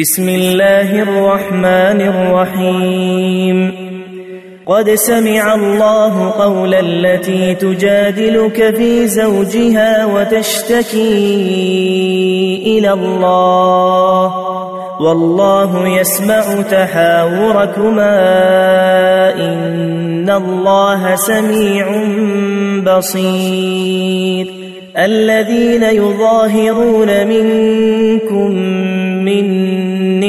بسم الله الرحمن الرحيم قد سمع الله قول التي تجادلك في زوجها وتشتكي إلى الله والله يسمع تحاوركما إن الله سميع بصير الذين يظاهرون منكم من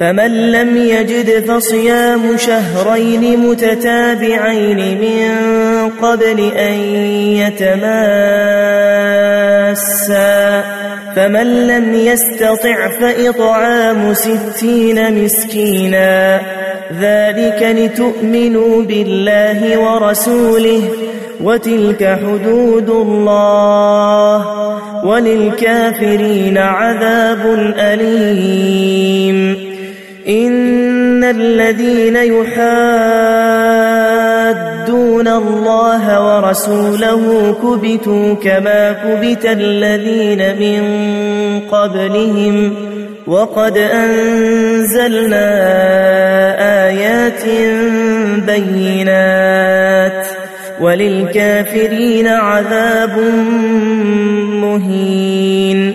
فمن لم يجد فصيام شهرين متتابعين من قبل أن يتماسا فمن لم يستطع فإطعام 60 مسكينا ذلك لتؤمنوا بالله ورسوله وتلك حدود الله وللكافرين عذاب أليم إن الذين يحادون الله ورسوله كبتوا كما كبت الذين من قبلهم وقد أنزلنا آيات بينات وللكافرين عذاب مهين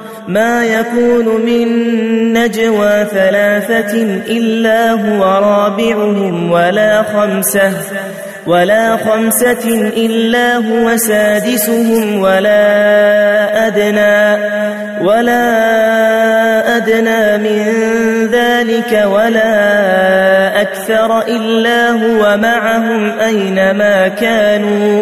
ما يكون من نجوى 3 إلا هو رابعهم ولا خمسة إلا هو سادسهم ولا أدنى من ذلك ولا أكثر إلا هو معهم أينما كانوا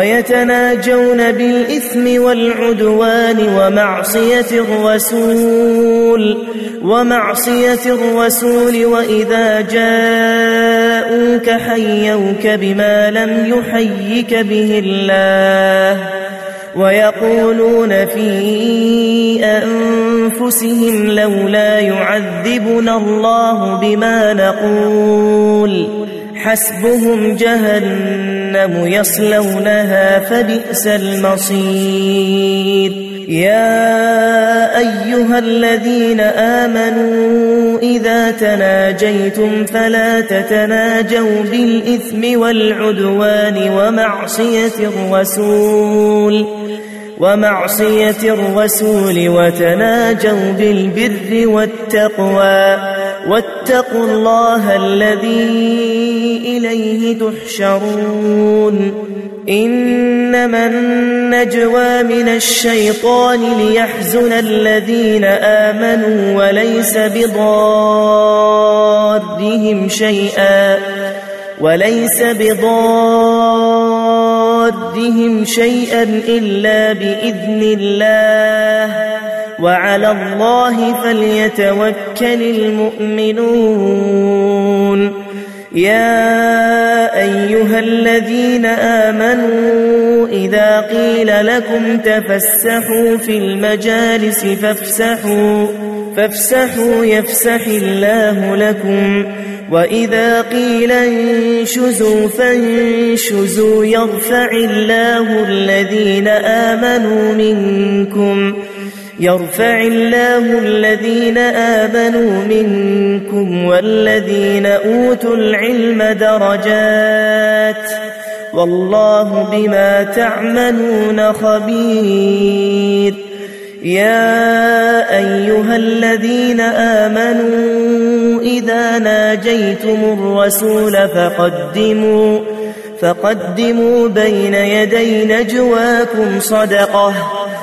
ويتناجون بالإثم والعدوان ومعصية الرسول وإذا جاءوك حيوك بما لم يحيك به الله ويقولون في أنفسهم لولا يعذبنا الله بما نقول حسبهم جهنم يصلونها فبئس المصير يا أيها الذين آمنوا إذا تناجيتم فلا تتناجوا بالإثم والعدوان ومعصية الرسول وتناجوا بالبر والتقوى واتقوا الله الذي إليه تحشرون إنما النجوى من الشيطان ليحزن الذين آمنوا وليس بضارهم شيئا إلا بإذن الله وعلى الله فليتوكل المؤمنون. يا أيها الذين آمنوا إذا قيل لكم تفسحوا في المجالس فافسحوا يفسح الله لكم، وإذا قيل انشزوا فانشزوا يرفع الله الذين آمنوا منكم والذين أوتوا العلم درجات، والله بما تعملون خبير. يا أيها الذين آمنوا إذا ناجيتم الرسول فقدموا بين يدي نجواكم صدقة،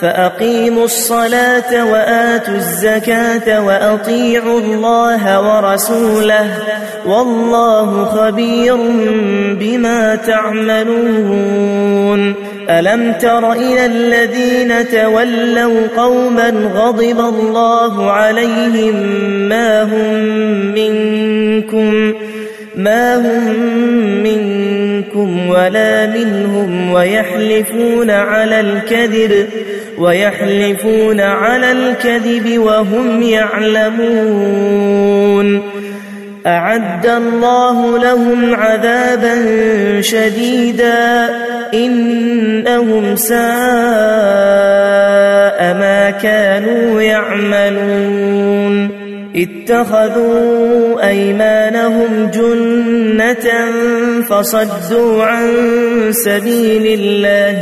فأقيموا الصلاة وآتوا الزكاة وأطيعوا الله ورسوله، والله خبير بما تعملون. ألم تر إلى الذين تولوا قوما غضب الله عليهم ما هم منكم ولا منهم ويحلفون على الكذب وهم يعلمون. أعد الله لهم عذابا شديدا إنهم ساء ما كانوا يعملون. اتخذوا أيمانهم جنة فصدوا عن سبيل الله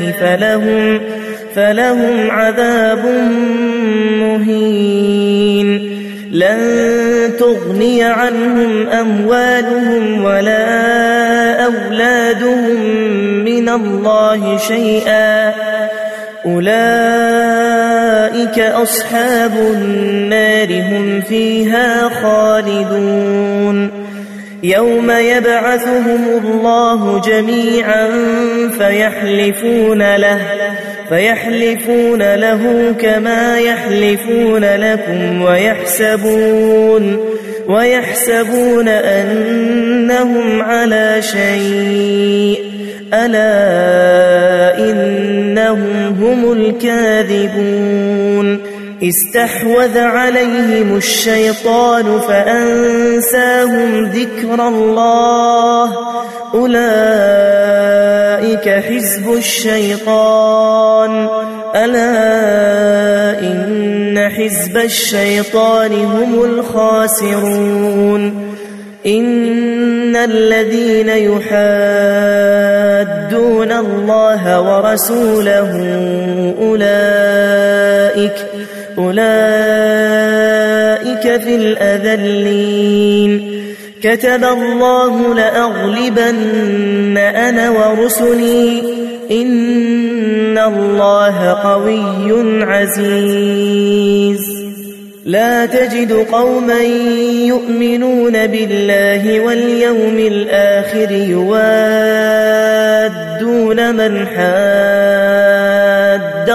فلهم عذاب مهين. لن تغني عنهم أموالهم ولا أولادهم من الله شيئا، أولئك أصحاب النار هم فيها خالدون. يوم يبعثهم الله جميعا فيحلفون له كما يحلفون لكم ويحسبون أنهم على شيء، ألا إنهم هم الكاذبون. استحوذ عليهم الشيطان فأنساهم ذكر الله، أولئك حزب الشيطان، ألا إن حزب الشيطان هم الخاسرون. إن الذين يحادون الله ورسوله أولئك في الأذلين. كتب الله لأغلبن أنا ورسلي، إن الله قوي عزيز. لا تجد قوما يؤمنون بالله واليوم الآخر يوادون من حاد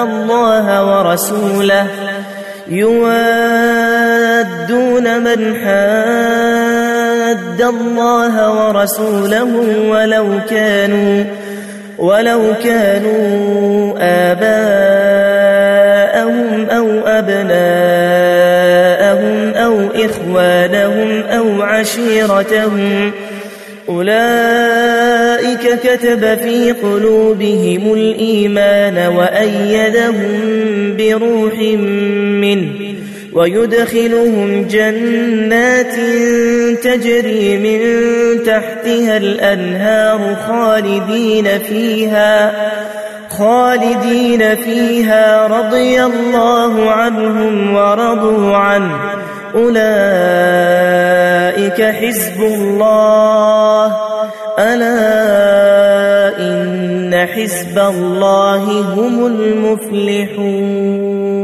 الله ورسوله ولو كانوا آباءهم أو أبناءهم أو إخوانهم أو عشيرتهم، أولئك كتب في قلوبهم الإيمان وأيدهم بروح منه، ويدخلهم جنات تجري من تحتها الأنهار خالدين فيها رضي الله عنهم ورضوا عنه، أولئك حزب الله، ألا إن حزب الله هم المفلحون.